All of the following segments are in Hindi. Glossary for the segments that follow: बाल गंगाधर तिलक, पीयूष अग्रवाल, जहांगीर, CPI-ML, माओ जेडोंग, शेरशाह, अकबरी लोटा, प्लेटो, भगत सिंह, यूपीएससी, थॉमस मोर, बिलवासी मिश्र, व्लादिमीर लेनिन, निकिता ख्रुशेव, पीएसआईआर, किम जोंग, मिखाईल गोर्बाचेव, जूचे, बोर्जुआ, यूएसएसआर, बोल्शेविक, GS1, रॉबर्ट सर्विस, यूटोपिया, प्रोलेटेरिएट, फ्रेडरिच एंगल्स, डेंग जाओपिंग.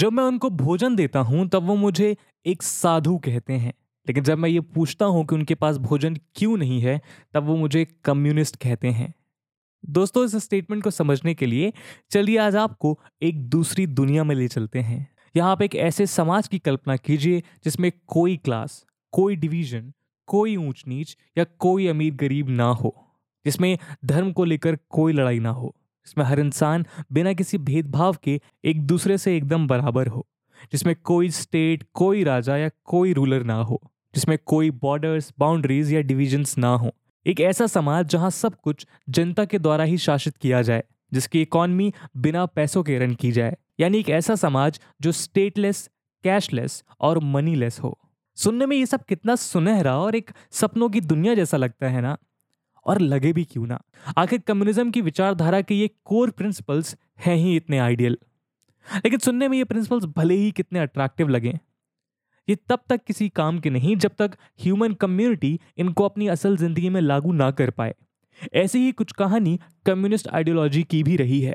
जब मैं उनको भोजन देता हूँ तब वो मुझे एक साधु कहते हैं, लेकिन जब मैं ये पूछता हूँ कि उनके पास भोजन क्यों नहीं है तब वो मुझे कम्युनिस्ट कहते हैं। दोस्तों, इस स्टेटमेंट को समझने के लिए चलिए आज आपको एक दूसरी दुनिया में ले चलते हैं। यहाँ आप एक ऐसे समाज की कल्पना कीजिए जिसमें कोई क्लास, कोई डिवीज़न, कोई ऊंच नीच या कोई अमीर गरीब ना हो, जिसमें धर्म को लेकर कोई लड़ाई ना हो, जिसमें हर इंसान बिना किसी भेदभाव के एक दूसरे से एकदम बराबर हो, जिसमें कोई स्टेट, कोई राजा या कोई रूलर ना हो, जिसमें कोई बॉर्डर्स, बाउंड्रीज या डिवीजन्स ना हो। एक ऐसा समाज जहां सब कुछ जनता के द्वारा ही शासित किया जाए, जिसकी इकोनॉमी बिना पैसों के रन की जाए, यानी एक ऐसा समाज जो स्टेटलेस, कैशलेस और मनीलेस हो। सुनने में ये सब कितना सुनहरा और एक सपनों की दुनिया जैसा लगता है ना, और लगे भी क्यों ना। आखिर कम्युनिज्म की विचारधारा के ये कोर प्रिंसिपल्स हैं ही इतने आइडियल। लेकिन सुनने में ये प्रिंसिपल्स भले ही कितने अट्रैक्टिव लगें, ये तब तक किसी काम के नहीं जब तक ह्यूमन कम्युनिटी इनको अपनी असल जिंदगी में लागू ना कर पाए। ऐसी ही कुछ कहानी कम्युनिस्ट आइडियोलॉजी की भी रही है।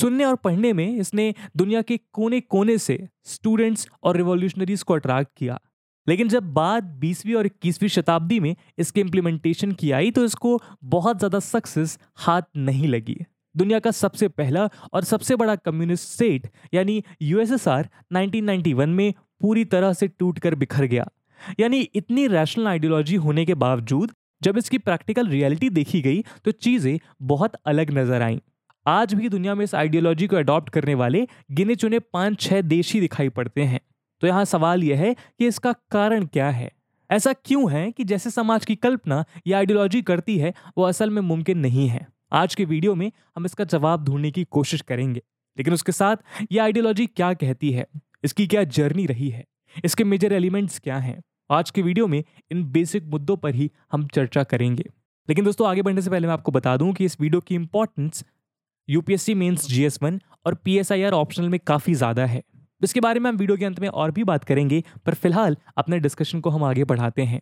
सुनने और पढ़ने में इसने दुनिया के कोने कोने से स्टूडेंट्स और रिवॉल्यूशनरीज को अट्रैक्ट किया, लेकिन जब बात 20वीं और 21वीं शताब्दी में इसके इम्प्लीमेंटेशन की आई तो इसको बहुत ज़्यादा सक्सेस हाथ नहीं लगी। दुनिया का सबसे पहला और सबसे बड़ा कम्युनिस्ट स्टेट यानी यूएसएसआर 1991 में पूरी तरह से टूट कर बिखर गया। यानी इतनी रैशनल आइडियोलॉजी होने के बावजूद जब इसकी प्रैक्टिकल रियलिटी देखी गई तो चीज़ें बहुत अलग नज़र आईं। आज भी दुनिया में इस आइडियोलॉजी को अडॉप्ट करने वाले गिने चुने 5-6 देश ही दिखाई पड़ते हैं। तो यहाँ सवाल यह है कि इसका कारण क्या है? ऐसा क्यों है कि जैसे समाज की कल्पना या आइडियोलॉजी करती है वो असल में मुमकिन नहीं है? आज के वीडियो में हम इसका जवाब ढूंढने की कोशिश करेंगे, लेकिन उसके साथ ये आइडियोलॉजी क्या कहती है, इसकी क्या जर्नी रही है, इसके मेजर एलिमेंट्स क्या हैं, आज के वीडियो में इन बेसिक मुद्दों पर ही हम चर्चा करेंगे। लेकिन दोस्तों, आगे बढ़ने से पहले मैं आपको बता दूं कि इस वीडियो की इंपॉर्टेंस यूपीएससी मेंस जीएस1 और पीएसआईआर ऑप्शनल में काफ़ी ज़्यादा है। इसके बारे में हम वीडियो के अंत में और भी बात करेंगे, पर फिलहाल अपने डिस्कशन को हम आगे बढ़ाते हैं।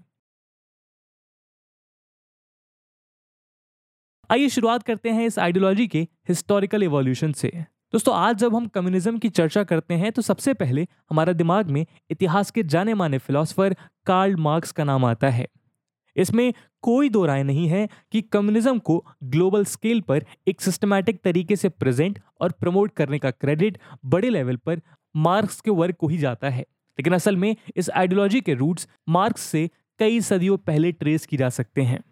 आइए शुरुआत करते हैं इस आइडियोलॉजी के हिस्टोरिकल एवोल्यूशन से। दोस्तों, आज जब हम कम्युनिज्म की चर्चा करते हैं तो सबसे पहले हमारा दिमाग में इतिहास के जाने माने फिलोसफर कार्ल मार्क्स का नाम आता है। इसमें कोई दो राय नहीं है कि कम्युनिज्म को ग्लोबल स्केल पर एक सिस्टमैटिक तरीके से प्रेजेंट और प्रमोट करने का क्रेडिट बड़े लेवल पर मार्क्स के वर्क को ही जाता है, लेकिन असल में इस आइडियोलॉजी के रूट्स मार्क्स से कई सदियों पहले ट्रेस की जा सकते हैं।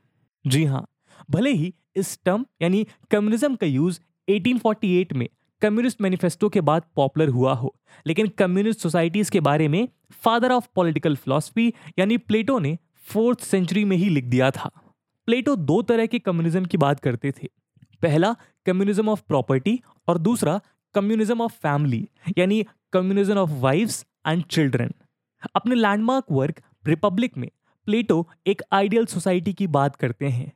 जी हाँ, भले ही इस टर्म यानी कम्युनिज्म का यूज़ 1848 में कम्युनिस्ट मैनिफेस्टो के बाद पॉपुलर हुआ हो, लेकिन कम्युनिस्ट सोसाइटीज़ के बारे में फादर ऑफ पॉलिटिकल फिलॉसफी यानी प्लेटो ने 4th सेंचुरी में ही लिख दिया था। प्लेटो 2 तरह के कम्युनिज्म की बात करते थे, पहला कम्युनिज्म ऑफ प्रॉपर्टी और दूसरा कम्युनिज्म ऑफ फैमिली यानी communism of wives and children. अपने लैंडमार्क वर्क रिपब्लिक में प्लेटो एक आइडियल सोसाइटी की बात करते हैं,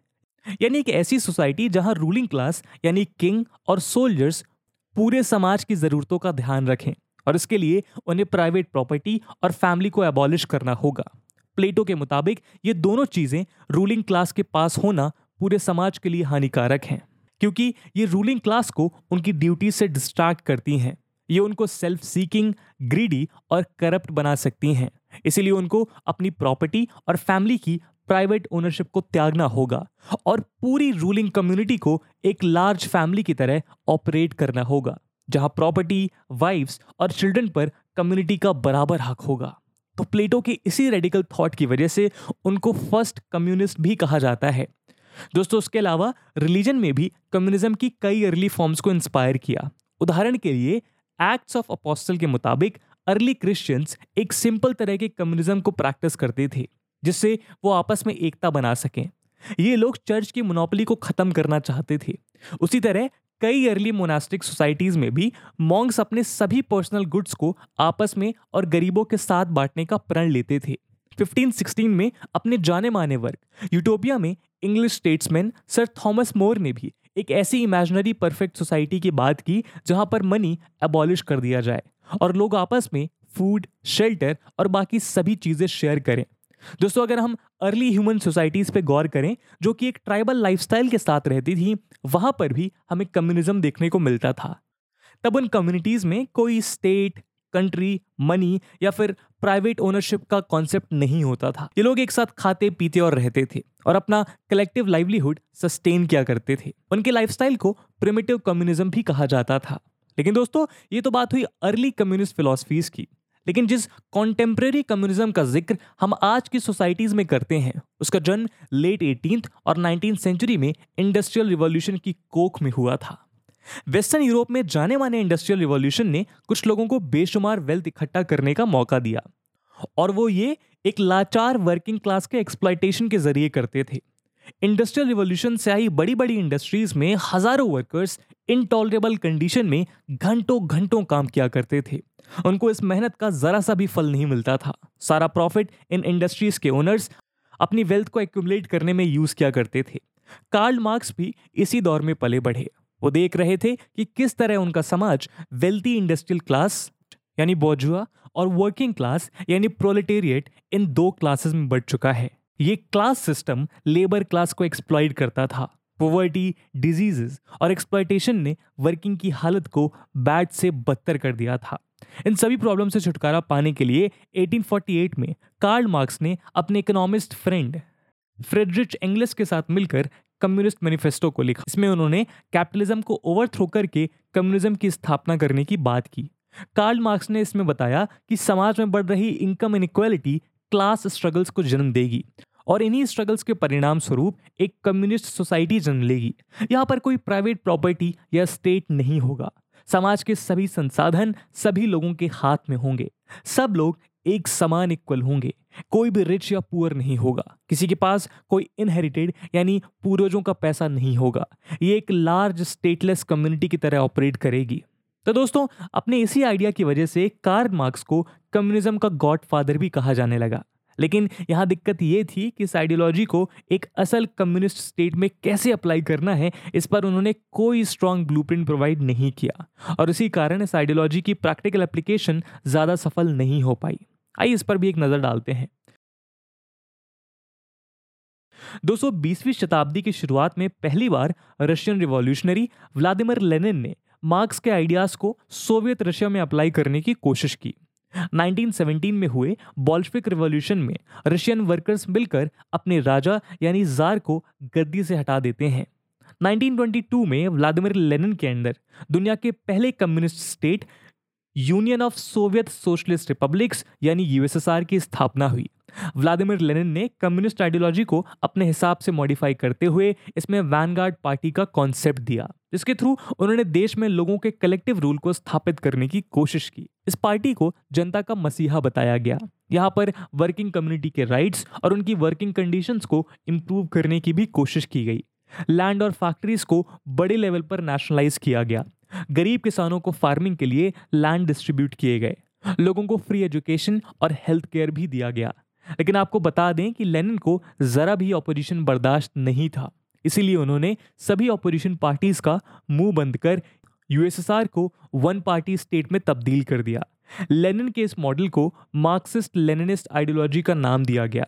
यानी एक ऐसी सोसाइटी जहां रूलिंग क्लास यानी किंग और सोल्जर्स पूरे समाज की ज़रूरतों का ध्यान रखें और इसके लिए उन्हें प्राइवेट प्रॉपर्टी और फैमिली को एबॉलिश करना होगा। प्लेटो के मुताबिक ये दोनों चीज़ें रूलिंग क्लास के पास होना पूरे समाज के लिए हानिकारक हैं, क्योंकि ये रूलिंग क्लास को उनकी ड्यूटी से डिस्ट्रैक्ट करती हैं। ये उनको सेल्फ सीकिंग, ग्रीडी और करप्ट बना सकती हैं। इसीलिए उनको अपनी प्रॉपर्टी और फैमिली की प्राइवेट ओनरशिप को त्यागना होगा और पूरी रूलिंग कम्युनिटी को एक लार्ज फैमिली की तरह ऑपरेट करना होगा, जहां प्रॉपर्टी, वाइफ्स और चिल्ड्रन पर कम्युनिटी का बराबर हक होगा। तो प्लेटो के इसी रेडिकल थॉट की वजह से उनको फर्स्ट कम्युनिस्ट भी कहा जाता है। दोस्तों, उसके अलावा रिलीजन में भी कम्युनिज्म की कई अर्ली फॉर्म्स को इंस्पायर किया। उदाहरण के लिए एक्ट्स ऑफ अपोस्टल के मुताबिक अर्ली क्रिश्चियंस एक सिंपल तरह के कम्युनिज्म को प्रैक्टिस करते थे जिससे वो आपस में एकता बना सकें। ये लोग चर्च की मोनोपोली को ख़त्म करना चाहते थे। उसी तरह कई अर्ली मोनास्टिक सोसाइटीज़ में भी मॉन्क्स अपने सभी पर्सनल गुड्स को आपस में और गरीबों के साथ बांटने का प्रण लेते थे। 1516 में अपने जाने माने वर्क यूटोपिया में English statesman sir थॉमस मोर ने भी एक ऐसी इमेजिनरी परफेक्ट सोसाइटी की बात की जहां पर मनी एबॉलिश कर दिया जाए और लोग आपस में फूड, शेल्टर और बाकी सभी चीज़ें शेयर करें। दोस्तों, अगर हम अर्ली ह्यूमन सोसाइटीज़ पे गौर करें जो कि एक ट्राइबल लाइफस्टाइल के साथ रहती थी, वहां पर भी हमें कम्युनिज्म देखने को मिलता था। तब उन कम्युनिटीज़ में कोई स्टेट, कंट्री, मनी या फिर प्राइवेट ओनरशिप का कॉन्सेप्ट नहीं होता था। ये लोग एक साथ खाते पीते और रहते थे और अपना कलेक्टिव लाइवलीहुड सस्टेन किया करते थे। उनके लाइफस्टाइल को प्रिमिटिव कम्युनिज्म भी कहा जाता था। लेकिन दोस्तों, ये तो बात हुई अर्ली कम्युनिस्ट फिलॉसफीज की, लेकिन जिस कॉन्टेम्प्रेरी कम्युनिज्म का जिक्र हम आज की सोसाइटीज़ में करते हैं, उसका जन्म लेट 18th और 19th सेंचुरी में इंडस्ट्रियल रिवॉल्यूशन की कोख में हुआ था। वेस्टर्न यूरोप में जाने माने इंडस्ट्रियल रिवॉल्यूशन ने कुछ लोगों को बेशुमार वेल्थ इकट्ठा करने का मौका दिया, और वो ये एक लाचार वर्किंग क्लास के एक्सप्लॉयटेशन के जरिए करते थे। इंडस्ट्रियल रिवॉल्यूशन से आई बड़ी बड़ी इंडस्ट्रीज में हजारों वर्कर्स इनटॉलरेबल कंडीशन में घंटों घंटों काम किया करते थे। उनको इस मेहनत का जरा सा भी फल नहीं मिलता था। सारा प्रॉफिट इन इंडस्ट्रीज के ओनर्स अपनी वेल्थ को एक्यूमुलेट करने में यूज किया करते थे। कार्ल मार्क्स भी इसी दौर में पले बढ़े। वो देख रहे थे कि किस तरह उनका समाज वेल्थी इंडस्ट्रियल क्लास यानी बोर्जुआ और वर्किंग क्लास यानी प्रोलेटेरिएट, इन दो क्लासेस में बढ़ चुका है। ये क्लास सिस्टम लेबर क्लास को एक्सप्लॉइट करता था। पॉवर्टी, डिजीजेस और एक्सप्लॉयटेशन ने वर्किंग की हालत को बैड से बदतर कर दिया था। इन सभी प्रॉब्लम से छुटकारा पाने के लिए 1848 में कार्ल मार्क्स ने अपने इकोनॉमिस्ट फ्रेंड फ्रेडरिच एंगल्स के साथ मिलकर कम्युनिस्ट मैनिफेस्टो को लिखा। इसमें उन्होंने कैपिटलिज्म को ओवरथ्रो करके कम्युनिज्म की स्थापना करने की बात की। कार्ल मार्क्स ने इसमें बताया कि समाज में बढ़ रही इनकम इनइक्वालिटी क्लास स्ट्रगल्स को जन्म देगी और इन्हीं स्ट्रगल्स के परिणाम स्वरूप एक कम्युनिस्ट सोसाइटी जन्म लेगी। यहाँ पर कोई प्राइवेट प्रॉपर्टी या स्टेट नहीं होगा। समाज के सभी संसाधन सभी लोगों के हाथ में होंगे। सब लोग एक समान इक्वल होंगे। कोई भी रिच या पुअर नहीं होगा। किसी के पास कोई इनहेरिटेड यानी पूर्वजों का पैसा नहीं होगा। ये एक लार्ज स्टेटलेस कम्युनिटी की तरह ऑपरेट करेगी। तो दोस्तों, अपने इसी आइडिया की वजह से कार्ल मार्क्स को कम्युनिज्म का गॉडफादर भी कहा जाने लगा। लेकिन यहाँ दिक्कत ये थी कि इस आइडियोलॉजी को एक असल कम्युनिस्ट स्टेट में कैसे अप्लाई करना है, इस पर उन्होंने कोई स्ट्रांग ब्लूप्रिंट प्रोवाइड नहीं किया और इसी कारण इस आइडियोलॉजी की प्रैक्टिकल एप्लीकेशन ज़्यादा सफल नहीं हो पाई। आइए इस पर भी एक नज़र डालते हैं। 220वीं शताब्दी की शुरुआत में पहली बार रशियन रिवॉल्यूशनरी व्लादिमीर लेनिन ने मार्क्स के आइडियाज़ को सोवियत रशिया में अप्लाई करने की कोशिश की। 1917 में हुए बोल्शेविक रिवॉल्यूशन में रशियन वर्कर्स मिलकर अपने राजा यानी जार को गद्दी से हटा देते हैं। 1922 में व्लादिमीर लेनिन के अंदर दुनिया के पहले communist state union of Soviet socialist republics यानी यूएसएसआर की स्थापना हुई। व्लादिमीर लेनिन ने कम्युनिस्ट आइडियोलॉजी को अपने हिसाब से मॉडिफाई करते हुए इसमें वैनगार्ड पार्टी का कॉन्सेप्ट दिया, जिसके थ्रू उन्होंने देश में लोगों के कलेक्टिव रूल को स्थापित करने की कोशिश की। इस पार्टी को जनता का मसीहा बताया गया। यहाँ पर वर्किंग कम्युनिटी के राइट्स और उनकी वर्किंग कंडीशंस को इम्प्रूव करने की भी कोशिश की गई। लैंड और फैक्ट्रीज को बड़े लेवल पर नेशनलाइज किया गया। गरीब किसानों को फार्मिंग के लिए लैंड डिस्ट्रीब्यूट किए गए। लोगों को फ्री एजुकेशन और हेल्थ केयर भी दिया गया। लेकिन आपको बता दें कि लेनिन को ज़रा भी ऑपोजिशन बर्दाश्त नहीं था, इसीलिए उन्होंने सभी ऑपोजिशन पार्टीज़ का मुंह बंद कर यूएसएसआर को वन पार्टी स्टेट में तब्दील कर दिया। लेनिन के इस मॉडल को मार्क्सिस्ट लेनिनिस्ट आइडियोलॉजी का नाम दिया गया।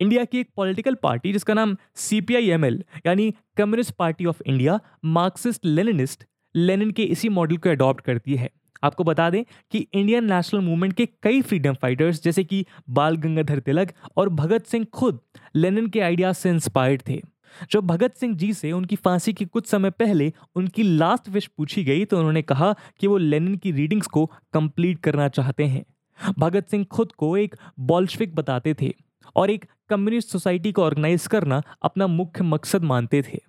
इंडिया की एक पॉलिटिकल पार्टी जिसका नाम CPI-ML यानी communist party of India Marxist Leninist Lenin के इसी मॉडल को अडॉप्ट करती है। आपको बता दें कि इंडियन नेशनल मूवमेंट के कई फ्रीडम फाइटर्स जैसे कि बाल गंगाधर तिलक और भगत सिंह खुद लेनिन के आइडियाज से इंस्पायर्ड थे। जब भगत सिंह जी से उनकी फांसी के कुछ समय पहले उनकी लास्ट विश पूछी गई तो उन्होंने कहा कि वो लेनिन की रीडिंग्स को कंप्लीट करना चाहते हैं। भगत सिंह खुद को एक बोल्शेविक बताते थे और एक कम्युनिस्ट सोसाइटी को ऑर्गेनाइज करना अपना मुख्य मकसद मानते थे।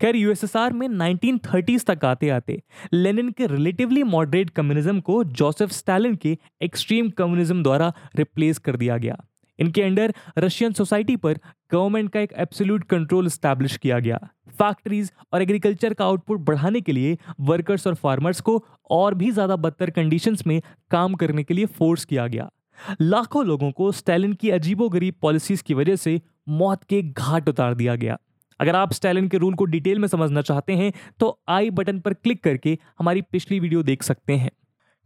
खैर, यूएसएसआर में 1930s तक आते आते लेनिन के रिलेटिवली मॉडरेट कम्युनिज्म को जोसेफ स्टालिन के एक्सट्रीम कम्युनिज्म द्वारा रिप्लेस कर दिया गया। इनके अंडर रशियन सोसाइटी पर गवर्नमेंट का एक एब्सोल्यूट कंट्रोल एस्टैब्लिश किया गया। फैक्ट्रीज और एग्रीकल्चर का आउटपुट बढ़ाने के लिए वर्कर्स और फार्मर्स को और भी ज़्यादा बदतर कंडीशंस में काम करने के लिए फोर्स किया गया। लाखों लोगों को स्टालिन की अजीबोगरीब पॉलिसीज़ की वजह से मौत के घाट उतार दिया गया। अगर आप स्टालिन के रूल को डिटेल में समझना चाहते हैं तो आई बटन पर क्लिक करके हमारी पिछली वीडियो देख सकते हैं।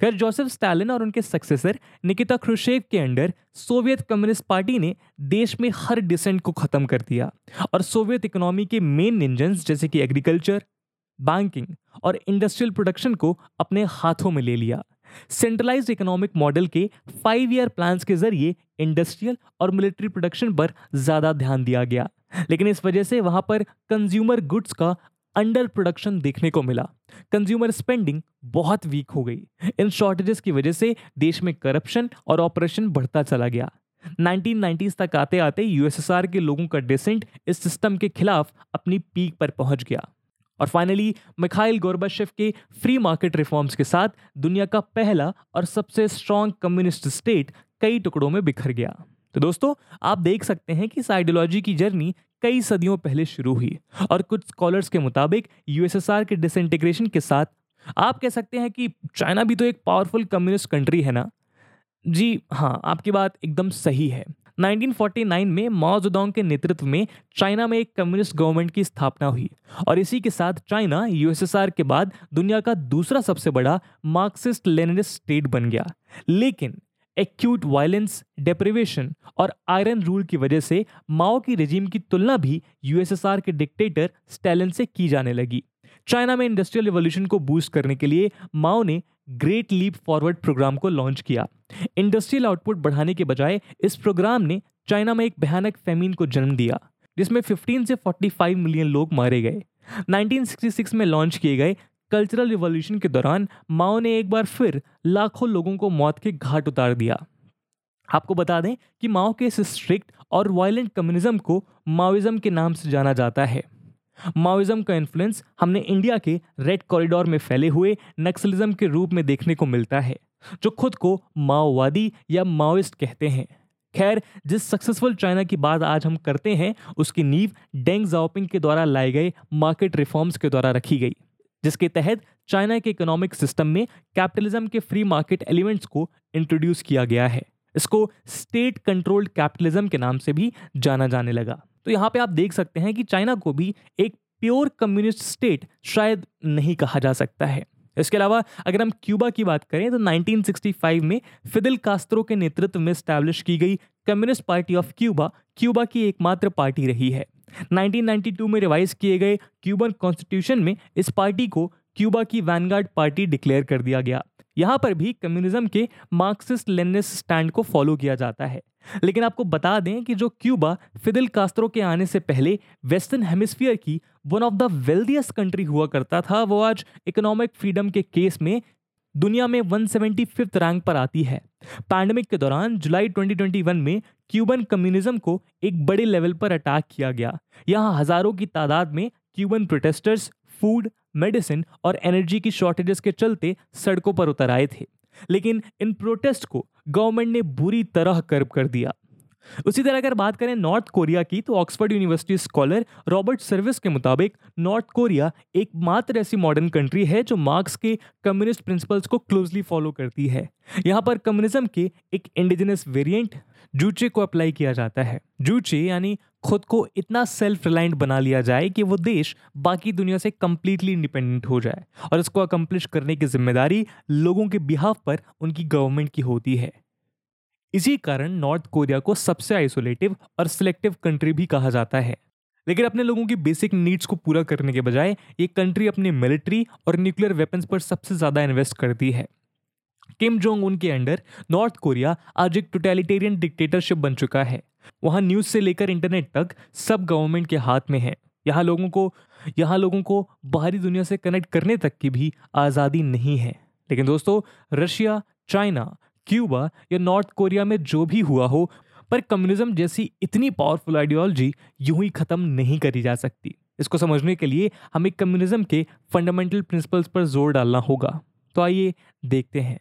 खैर, जोसेफ स्टालिन और उनके सक्सेसर निकिता ख्रुशेव के अंडर सोवियत कम्युनिस्ट पार्टी ने देश में हर डिसेंट को ख़त्म कर दिया और सोवियत इकोनॉमी के मेन इंजन्स जैसे कि एग्रीकल्चर, बैंकिंग और इंडस्ट्रियल प्रोडक्शन को अपने हाथों में ले लिया। सेंट्रलाइज्ड इकोनॉमिक मॉडल के 5 ईयर प्लान्स के जरिए इंडस्ट्रियल और मिलिट्री प्रोडक्शन पर ज़्यादा ध्यान दिया गया, लेकिन इस वजह से वहाँ पर कंज्यूमर गुड्स का अंडर प्रोडक्शन देखने को मिला। कंज्यूमर स्पेंडिंग बहुत वीक हो गई। इन शॉर्टेजेस की वजह से देश में करप्शन और ऑपरेशन बढ़ता चला गया। 1990s तक आते आते यूएसएसआर के लोगों का डिसेंट इस सिस्टम के खिलाफ अपनी पीक पर पहुंच गया। और फाइनली मिखाईल गोर्बाचेव के फ्री मार्केट रिफॉर्म्स के साथ दुनिया का पहला और सबसे स्ट्रॉन्ग कम्युनिस्ट स्टेट कई टुकड़ों में बिखर गया। तो दोस्तों, आप देख सकते हैं कि इस आइडियोलॉजी की जर्नी कई सदियों पहले शुरू हुई और कुछ स्कॉलर्स के मुताबिक यूएसएसआर के डिसइंटीग्रेशन के साथ आप कह सकते हैं कि चाइना भी तो एक पावरफुल कम्युनिस्ट कंट्री है ना। जी हाँ, आपकी बात एकदम सही है। 1949 में माओ जेडोंग के नेतृत्व में चाइना में एक कम्युनिस्ट गवर्नमेंट की स्थापना हुई और इसी के साथ चाइना यूएसएसआर के बाद दुनिया का दूसरा सबसे बड़ा मार्क्सिस्ट लेनिनिस्ट स्टेट बन गया। लेकिन एक्यूट वायलेंस, डेप्रिवेशन और आयरन रूल की वजह से माओ की रेजिम की तुलना भी यूएसएसआर के डिक्टेटर स्टालिन से की जाने लगी। चाइना में इंडस्ट्रियल रिवॉल्यूशन को बूस्ट करने के लिए माओ ने ग्रेट लीप फॉरवर्ड प्रोग्राम को लॉन्च किया। इंडस्ट्रियल आउटपुट बढ़ाने के बजाय इस प्रोग्राम ने चाइना में एक भयानक फेमिन को जन्म दिया, जिसमें 15 से 45 मिलियन लोग मारे गए। 1966 में लॉन्च किए गए कल्चरल रिवॉल्यूशन के दौरान माओ ने एक बार फिर लाखों लोगों को मौत के घाट उतार दिया। आपको बता दें कि माओ के इस स्ट्रिक्ट और वायलेंट कम्युनिज्म को माओइज्म के नाम से जाना जाता है। माओइज्म का इन्फ्लुएंस हमने इंडिया के रेड कॉरिडोर में फैले हुए नक्सलिज्म के रूप में देखने को मिलता है, जो खुद को माओवादी या माओइस्ट कहते हैं। खैर, जिस सक्सेसफुल चाइना की बात आज हम करते हैं, उसकी नींव डेंग जाओपिंग के द्वारा लाए गए मार्केट रिफॉर्म्स के द्वारा रखी गई, जिसके तहत चाइना के इकोनॉमिक सिस्टम में कैपिटलिज्म के फ्री मार्केट एलिमेंट्स को इंट्रोड्यूस किया गया है। इसको स्टेट कंट्रोल्ड कैपिटलिज्म के नाम से भी जाना जाने लगा। तो यहाँ पे आप देख सकते हैं कि चाइना को भी एक प्योर कम्युनिस्ट स्टेट शायद नहीं कहा जा सकता है। इसके अलावा अगर हम क्यूबा की बात करें तो 1965 में फिदिल कास्त्रो के नेतृत्व में स्टैब्लिश की गई communist party of Cuba Cuba की एकमात्र पार्टी रही है। 1992 में रिवाइज किए गए क्यूबन कॉन्स्टिट्यूशन में इस पार्टी को क्यूबा की वैनगार्ड पार्टी डिक्लेयर कर दिया गया। यहाँ पर भी कम्युनिज्म के मार्क्सिस्ट लेनिनिस्ट स्टैंड को फॉलो किया जाता है। लेकिन आपको बता दें कि जो क्यूबा फिदिल कास्त्रो के आने से पहले वेस्टर्न हेमिस्फीयर की one of the wealthiest country हुआ करता था, वो आज इकोनॉमिक फ्रीडम के केस में दुनिया में 175th रैंक पर आती है। पैंडेमिक के दौरान जुलाई 2021 में क्यूबन कम्युनिज्म को एक बड़े लेवल पर अटैक किया गया। यहाँ हजारों की तादाद में क्यूबन प्रोटेस्टर्स फूड, मेडिसिन और एनर्जी की शॉर्टेजेस के चलते सड़कों पर उतर आए थे, लेकिन इन प्रोटेस्ट को गवर्नमेंट ने बुरी तरह कर्ब कर दिया। उसी तरह अगर बात करें नॉर्थ कोरिया की, तो Oxford university scholar रॉबर्ट सर्विस के मुताबिक नॉर्थ कोरिया एकमात्र ऐसी मॉडर्न कंट्री है जो मार्क्स के कम्युनिस्ट प्रिंसिपल्स को क्लोजली फॉलो करती है। यहाँ पर कम्युनिज्म के एक इंडिजिनस वेरिएंट जूचे को अप्लाई किया जाता है। जूचे यानी खुद को इतना सेल्फ रिलायंट बना लिया जाए कि वो देश बाकी दुनिया से कम्प्लीटली इंडिपेंडेंट हो जाए, और इसको अकम्प्लिश करने की जिम्मेदारी लोगों के बिहाफ पर उनकी गवर्नमेंट की होती है। इसी कारण नॉर्थ कोरिया को सबसे आइसोलेटिव और सिलेक्टिव कंट्री भी कहा जाता है। लेकिन अपने लोगों की बेसिक नीड्स को पूरा करने के बजाय ये कंट्री अपने मिलिट्री और न्यूक्लियर वेपन्स पर सबसे ज़्यादा इन्वेस्ट करती है। किम जोंग उनके अंडर नॉर्थ कोरिया आज एक टोटलिटेरियन डिक्टेटरशिप बन चुका है। वहाँ न्यूज़ से लेकर इंटरनेट तक सब गवर्नमेंट के हाथ में है। यहाँ लोगों को बाहरी दुनिया से कनेक्ट करने तक की भी आज़ादी नहीं है। लेकिन दोस्तों, रशिया, चाइना, क्यूबा या नॉर्थ कोरिया में जो भी हुआ हो, पर कम्युनिज्म जैसी इतनी पावरफुल आइडियोलॉजी यूं ही ख़त्म नहीं करी जा सकती। इसको समझने के लिए हमें कम्युनिज्म के फंडामेंटल प्रिंसिपल्स पर जोर डालना होगा। तो आइए देखते हैं।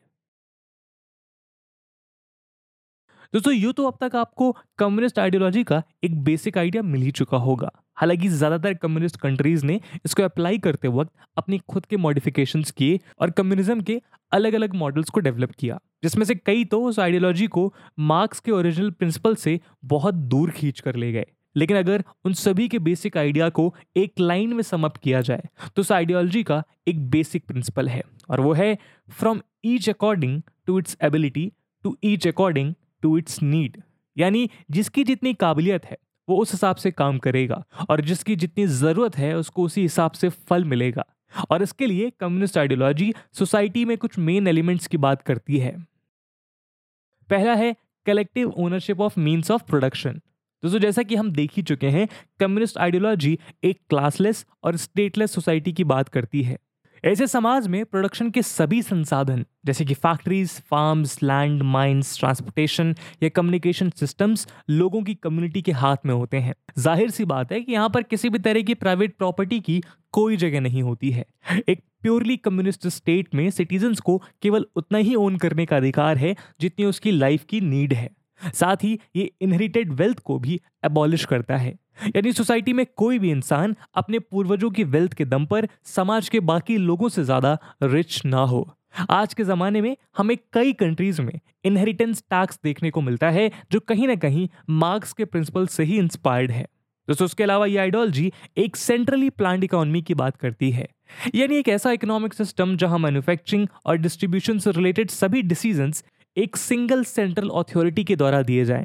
दोस्तों, यूँ तो अब तक आपको कम्युनिस्ट आइडियोलॉजी का एक बेसिक आइडिया मिल ही चुका होगा। हालांकि ज़्यादातर कम्युनिस्ट कंट्रीज़ ने इसको अप्लाई करते वक्त अपने खुद के मॉडिफिकेशंस किए और कम्युनिज्म के अलग अलग मॉडल्स को डेवलप किया, जिसमें से कई तो उस आइडियोलॉजी को मार्क्स के ओरिजिनल प्रिंसिपल से बहुत दूर खींच कर ले गए। लेकिन अगर उन सभी के बेसिक आइडिया को एक लाइन में सम अप किया जाए तो उस आइडियोलॉजी का एक बेसिक प्रिंसिपल है, और वो है from each according to its ability to each according to its need. यानी जिसकी जितनी काबिलियत है वो उस हिसाब से काम करेगा और जिसकी जितनी ज़रूरत है उसको उसी हिसाब से फल मिलेगा। और इसके लिए कम्युनिस्ट आइडियोलॉजी सोसाइटी में कुछ मेन एलिमेंट्स की बात करती है। पहला है collective ownership of means of production. दोस्तों जैसा कि हम देख ही चुके हैं, कम्युनिस्ट आइडियोलॉजी एक क्लासलेस और स्टेटलेस सोसाइटी की बात करती है। ऐसे समाज में प्रोडक्शन के सभी संसाधन जैसे कि factories, farms, land, mines, transportation या कम्युनिकेशन सिस्टम्स लोगों की कम्युनिटी के हाथ में होते हैं। जाहिर सी बात है कि यहाँ पर किसी भी तरह की प्राइवेट प्रॉपर्टी की कोई जगह नहीं होती है। एक प्योरली कम्युनिस्ट स्टेट में सिटीजन्स को केवल उतना ही ओन करने का अधिकार है जितनी उसकी लाइफ की नीड है। साथ ही ये इनहेरिटेड वेल्थ को भी एबॉलिश करता है, यानी सोसाइटी में कोई भी इंसान अपने पूर्वजों की वेल्थ के दम पर समाज के बाकी लोगों से ज़्यादा रिच ना हो। आज के ज़माने में हमें कई कंट्रीज़ में इनहेरिटेंस टैक्स देखने को मिलता है जो कहीं ना कहीं मार्क्स के प्रिंसिपल से ही इंस्पायर्ड है। दोस्तों उसके अलावा ये आइडियोलॉजी एक सेंट्रली प्लान्ड इकोनॉमी की बात करती है, यानी एक ऐसा इकोनॉमिक सिस्टम जहाँ मैन्युफैक्चरिंग और डिस्ट्रीब्यूशन से रिलेटेड सभी डिसीजंस एक सिंगल सेंट्रल अथॉरिटी के द्वारा दिए जाएं।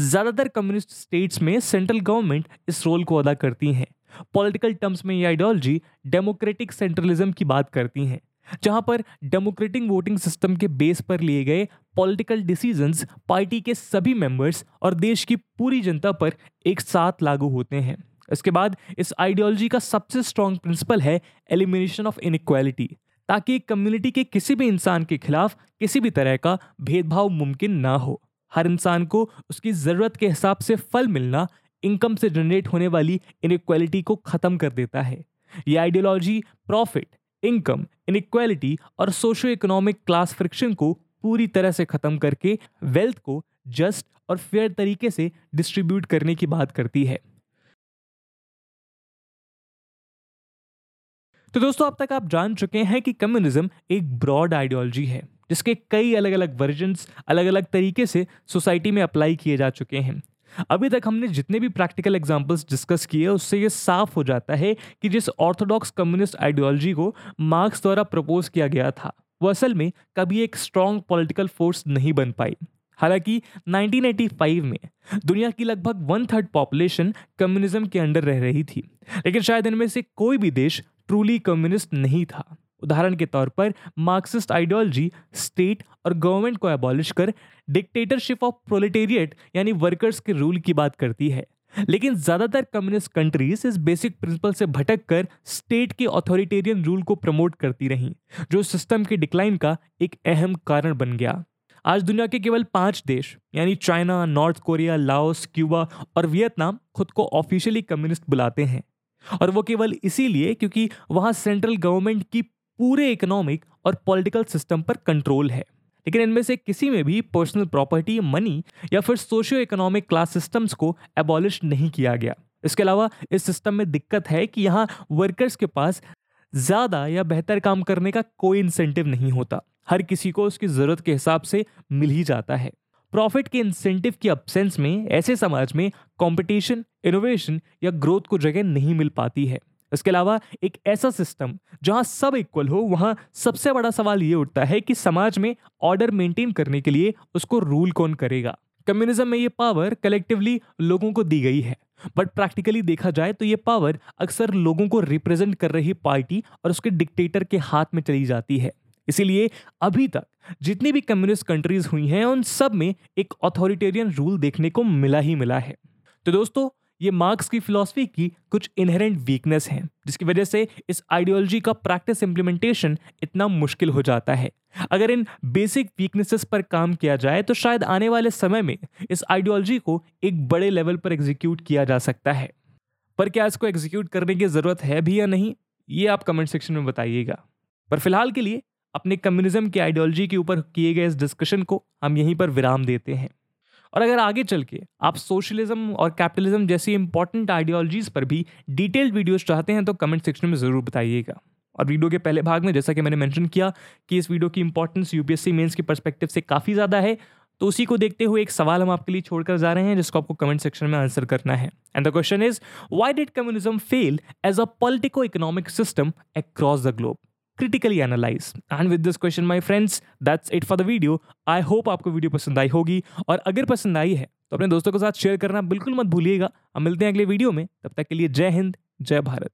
ज़्यादातर कम्युनिस्ट स्टेट्स में सेंट्रल गवर्नमेंट इस रोल को अदा करती हैं। पॉलिटिकल टर्म्स में ये आइडियोलॉजी डेमोक्रेटिक सेंट्रलिज्म की बात करती हैं, जहां पर डेमोक्रेटिक वोटिंग सिस्टम के बेस पर लिए गए पॉलिटिकल डिसीजंस पार्टी के सभी मेंबर्स और देश की पूरी जनता पर एक साथ लागू होते हैं। इसके बाद इस आइडियोलॉजी का सबसे स्ट्रॉन्ग प्रिंसिपल है एलिमिनेशन ऑफ इनइक्वालिटी, ताकि कम्युनिटी के किसी भी इंसान के खिलाफ किसी भी तरह का भेदभाव मुमकिन ना हो। हर इंसान को उसकी ज़रूरत के हिसाब से फल मिलना इनकम से जनरेट होने वाली इनइक्वालिटी को ख़त्म कर देता है। ये आइडियोलॉजी प्रॉफिट, इनकम, इनइक्वालिटी और सोशो इकोनॉमिक क्लास फ्रिक्शन को पूरी तरह से ख़त्म करके वेल्थ को जस्ट और फेयर तरीके से डिस्ट्रीब्यूट करने की बात करती है। तो दोस्तों अब तक आप जान चुके हैं कि कम्युनिज्म एक ब्रॉड आइडियोलॉजी है जिसके कई अलग अलग वर्जन्स अलग अलग तरीके से सोसाइटी में अप्लाई किए जा चुके हैं। अभी तक हमने जितने भी प्रैक्टिकल एग्जांपल्स डिस्कस किए उससे ये साफ हो जाता है कि जिस ऑर्थोडॉक्स कम्युनिस्ट आइडियोलॉजी को मार्क्स द्वारा प्रपोज किया गया था वो असल में कभी एक स्ट्रॉन्ग पॉलिटिकल फोर्स नहीं बन पाई। हालांकि 1985 में दुनिया की लगभग 1/3 पॉपुलेशन कम्युनिज्म के अंडर रह रही थी, लेकिन शायद इनमें से कोई भी देश ट्रूली कम्युनिस्ट नहीं था। उदाहरण के तौर पर मार्क्सिस्ट आइडियोलॉजी स्टेट और गवर्नमेंट को एबॉलिश कर डिक्टेटरशिप ऑफ प्रोलेटेरिएट यानी वर्कर्स के रूल की बात करती है, लेकिन ज़्यादातर कम्युनिस्ट कंट्रीज इस बेसिक प्रिंसिपल से भटक कर स्टेट के ऑथोरिटेरियन रूल को प्रमोट करती रहीं, जो सिस्टम के डिक्लाइन का एक अहम कारण बन गया। आज दुनिया के केवल 5 देश यानी China, north Korea, Laos, Cuba और वियतनाम खुद को ऑफिशियली कम्युनिस्ट बुलाते हैं, और वो केवल इसीलिए क्योंकि वहाँ सेंट्रल गवर्नमेंट की पूरे इकोनॉमिक और पॉलिटिकल सिस्टम पर कंट्रोल है। लेकिन इनमें से किसी में भी पर्सनल प्रॉपर्टी, मनी या फिर सोशियो इकोनॉमिक क्लास सिस्टम्स को एबॉलिश नहीं किया गया। इसके अलावा इस सिस्टम में दिक्कत है कि यहाँ वर्कर्स के पास ज़्यादा या बेहतर काम करने का कोई इंसेंटिव नहीं होता, हर किसी को उसकी ज़रूरत के हिसाब से मिल ही जाता है। प्रॉफिट के इंसेंटिव की अब्सेंस में ऐसे समाज में कॉम्पिटिशन, इनोवेशन या ग्रोथ को जगह नहीं मिल पाती है। इसके अलावा एक ऐसा सिस्टम जहां सब इक्वल हो, वहां सबसे बड़ा सवाल ये उठता है कि समाज में ऑर्डर मेंटेन करने के लिए उसको रूल कौन करेगा। कम्युनिज्म में ये पावर कलेक्टिवली लोगों को दी गई है, बट प्रैक्टिकली देखा जाए तो ये पावर अक्सर लोगों को रिप्रेजेंट कर रही पार्टी और उसके डिक्टेटर के हाथ में चली जाती है। इसीलिए अभी तक जितनी भी कम्युनिस्ट कंट्रीज हुई हैं उन सब में एक ऑथोरिटेरियन रूल देखने को मिला ही मिला है। तो दोस्तों ये मार्क्स की फिलॉसफी की कुछ इनहेरेंट वीकनेस है, जिसकी वजह से इस आइडियोलॉजी का प्रैक्टिस इम्प्लीमेंटेशन इतना मुश्किल हो जाता है। अगर इन बेसिक वीकनेसेस पर काम किया जाए तो शायद आने वाले समय में इस आइडियोलॉजी को एक बड़े लेवल पर एग्जीक्यूट किया जा सकता है। पर क्या इसको एग्जीक्यूट करने की ज़रूरत है भी या नहीं, ये आप कमेंट सेक्शन में बताइएगा। पर फिलहाल के लिए अपने कम्युनिज्म की आइडियोलॉजी के ऊपर किए गए इस डिस्कशन को हम यहीं पर विराम देते हैं, और अगर आगे चल के आप सोशलिज्म और कैपिटलिज्म जैसी इंपॉर्टेंट आइडियोलॉजीज पर भी डिटेल्ड वीडियोस चाहते हैं तो कमेंट सेक्शन में ज़रूर बताइएगा। और वीडियो के पहले भाग में जैसा कि मैंने मेंशन किया कि इस वीडियो की इंपॉर्टेंस यूपीएससी मेंस के पर्सपेक्टिव से काफ़ी ज़्यादा है, तो उसी को देखते हुए एक सवाल हम आपके लिए छोड़कर जा रहे हैं जिसको आपको कमेंट सेक्शन में आंसर करना है। And the question is, why did communism fail as a politico economic system across the globe? Critically analyse. And with this question my friends, that's it for the video. I hope आपको वीडियो पसंद आई होगी, और अगर पसंद आई है तो अपने दोस्तों के साथ शेयर करना बिल्कुल मत भूलिएगा। हम मिलते हैं अगले वीडियो में, तब तक के लिए जय हिंद, जय भारत।